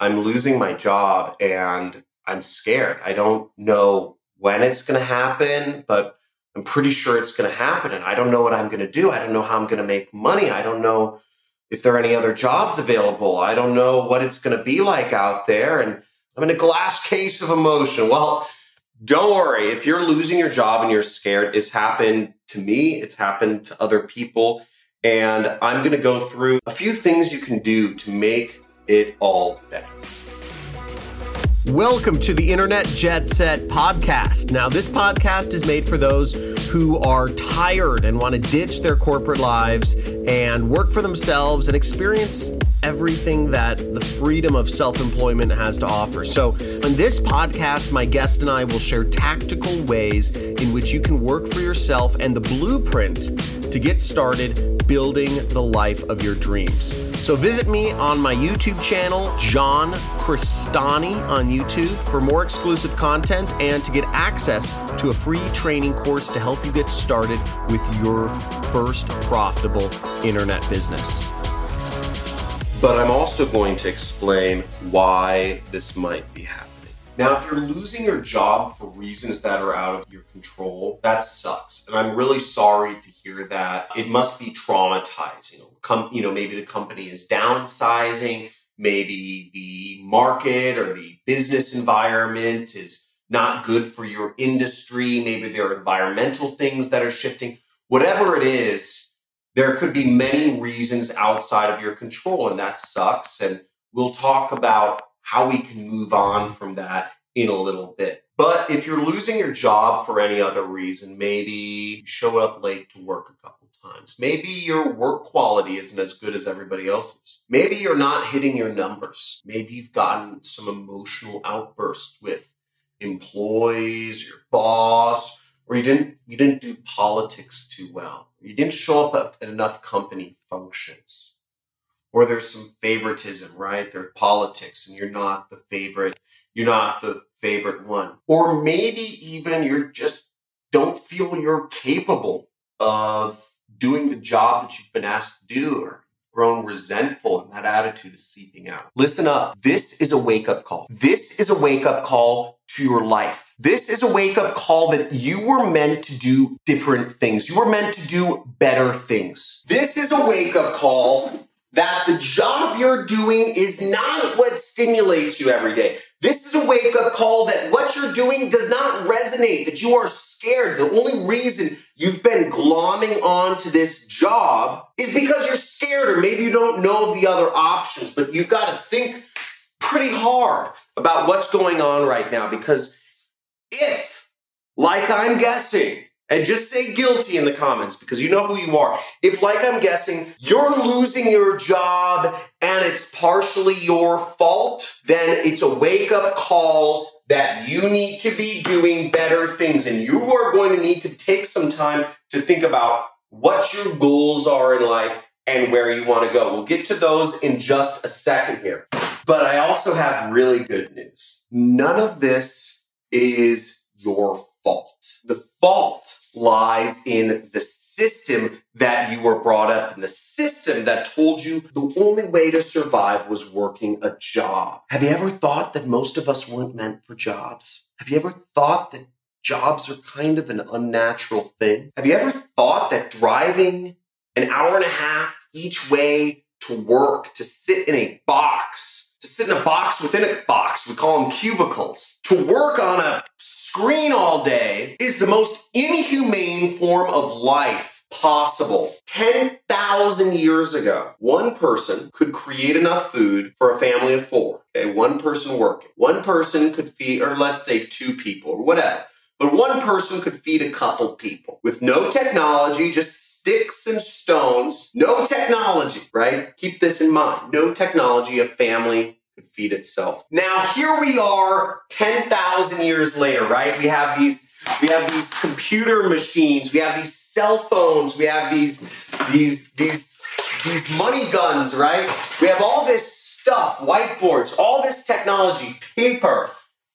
I'm losing my job and I'm scared. I don't know when it's going to happen, but I'm pretty sure it's going to happen. And I don't know what I'm going to do. I don't know how I'm going to make money. I don't know if there are any other jobs available. I don't know what it's going to be like out there. And I'm in a glass case of emotion. Well, don't worry. If you're losing your job and you're scared, it's happened to me. It's happened to other people. And I'm going to go through a few things you can do to make it all better. Welcome to the Internet Jet Set Podcast. Now, this podcast is made for those who are tired and want to ditch their corporate lives and work for themselves and experience everything that the freedom of self-employment has to offer. So, on this podcast, my guest and I will share tactical ways in which you can work for yourself and the blueprint to get started building the life of your dreams. So visit me on my YouTube channel, John Crestani on YouTube, for more exclusive content and to get access to a free training course to help you get started with your first profitable internet business. But I'm also going to explain why this might be happening. Now, if you're losing your job for reasons that are out of your control, that sucks. And I'm really sorry to hear that. It must be traumatizing. Maybe the company is downsizing. Maybe the market or the business environment is not good for your industry. Maybe there are environmental things that are shifting. Whatever it is, there could be many reasons outside of your control, and that sucks. And we'll talk about how we can move on from that in a little bit. But if you're losing your job for any other reason, maybe you showed up late to work a couple times. Maybe your work quality isn't as good as everybody else's. Maybe you're not hitting your numbers. Maybe you've gotten some emotional outbursts with employees, your boss, or you didn't do politics too well. You didn't show up at enough company functions. Or there's some favoritism, right? There's politics and you're not the favorite one. Or maybe even you just don't feel you're capable of doing the job that you've been asked to do, or grown resentful, and that attitude is seeping out. Listen up. This is a wake-up call. This is a wake-up call to your life. This is a wake-up call that you were meant to do different things. You were meant to do better things. This is a wake-up call that the job you're doing is not what stimulates you every day. This is a wake-up call that what you're doing does not resonate, that you are scared. The only reason you've been glomming on to this job is because you're scared, or maybe you don't know of the other options, but you've got to think pretty hard about what's going on right now, because if, like I'm guessing, and just say guilty in the comments because you know who you are. If, like I'm guessing, you're losing your job and it's partially your fault, then it's a wake-up call that you need to be doing better things. And you are going to need to take some time to think about what your goals are in life and where you want to go. We'll get to those in just a second here. But I also have really good news. None of this is your fault. The fault lies in the system that you were brought up in, the system that told you the only way to survive was working a job. Have you ever thought that most of us weren't meant for jobs? Have you ever thought that jobs are kind of an unnatural thing? Have you ever thought that driving an hour and a half each way to work, to sit in a box, to sit in a box within a box, we call them cubicles, to work on a screen all day is the most inhumane form of life possible? 10,000 years ago, one person could create enough food for a family of four. Okay, one person working. One person could feed, or let's say two people or whatever. But one person could feed a couple people with no technology, just sticks and stones, no technology, right? Keep this in mind. No technology, a family could feed itself. Now, here we are 10,000 years later, right? We have these computer machines, we have these cell phones, we have these money guns, right? We have all this stuff, whiteboards, all this technology, paper,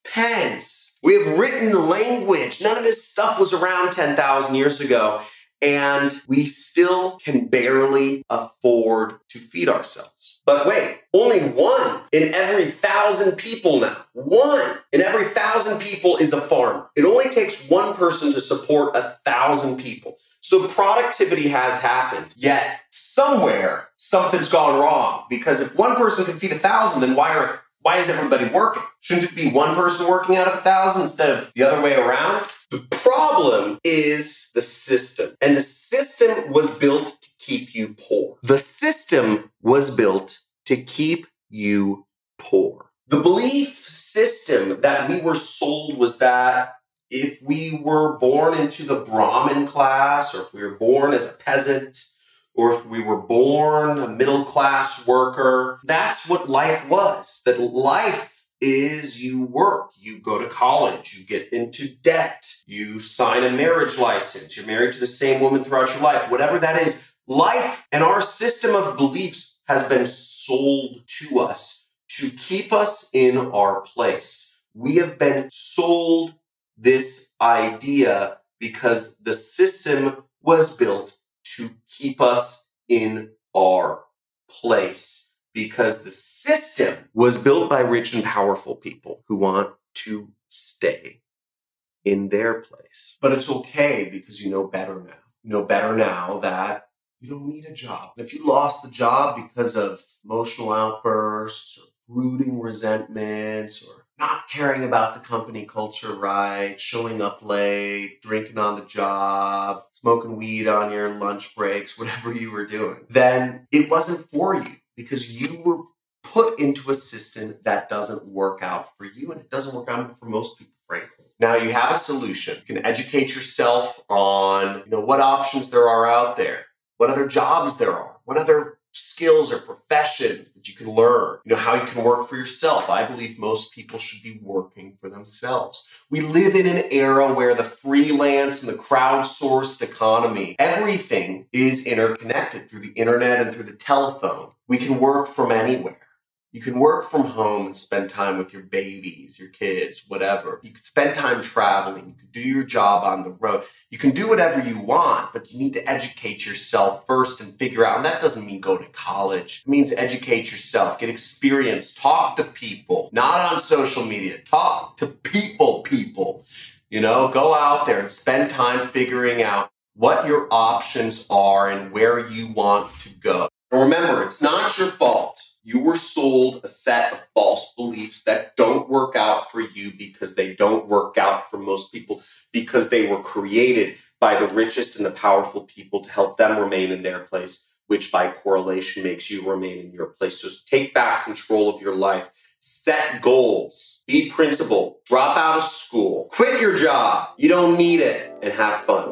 pens. We have written language. None of this stuff was around 10,000 years ago. and we still can barely afford to feed ourselves. But wait, only 1 in every 1,000 people now, 1 in every 1,000 people is a farmer. It only takes 1 person to support 1,000 people. So productivity has happened, yet somewhere something's gone wrong, because if 1 person can feed 1,000, then why is everybody working? Shouldn't it be 1 person working out of 1,000 instead of the other way around? The problem is the system. And the system was built to keep you poor. The system was built to keep you poor. The belief system that we were sold was that if we were born into the Brahmin class, or if we were born as a peasant, or if we were born a middle-class worker, that's what life was. That life is you work, you go to college, you get into debt, you sign a marriage license, you're married to the same woman throughout your life, whatever that is. Life and our system of beliefs has been sold to us to keep us in our place. We have been sold this idea because the system was built to keep us in our place, because the system was built by rich and powerful people who want to stay in their place. But it's okay, because you know better now. You know better now that you don't need a job. If you lost the job because of emotional outbursts or brooding resentments or not caring about the company culture right, showing up late, drinking on the job, smoking weed on your lunch breaks, whatever you were doing, then it wasn't for you, because you were put into a system that doesn't work out for you, and it doesn't work out for most people, frankly. Now you have a solution. You can educate yourself on, what options there are out there, what other jobs there are, what other skills or professions that you can learn, how you can work for yourself. I believe most people should be working for themselves. We live in an era where the freelance and the crowdsourced economy, everything is interconnected through the internet and through the telephone. We can work from anywhere. You can work from home and spend time with your babies, your kids, whatever. You can spend time traveling. You can do your job on the road. You can do whatever you want, but you need to educate yourself first and figure out. And that doesn't mean go to college. It means educate yourself, get experience, talk to people, not on social media. Talk to people. Go out there and spend time figuring out what your options are and where you want to go. And remember, it's not your fault. You were sold a set of false beliefs that don't work out for you, because they don't work out for most people, because they were created by the richest and the powerful people to help them remain in their place, which by correlation makes you remain in your place. So take back control of your life. Set goals. Be principled. Drop out of school. Quit your job. You don't need it. And have fun.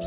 So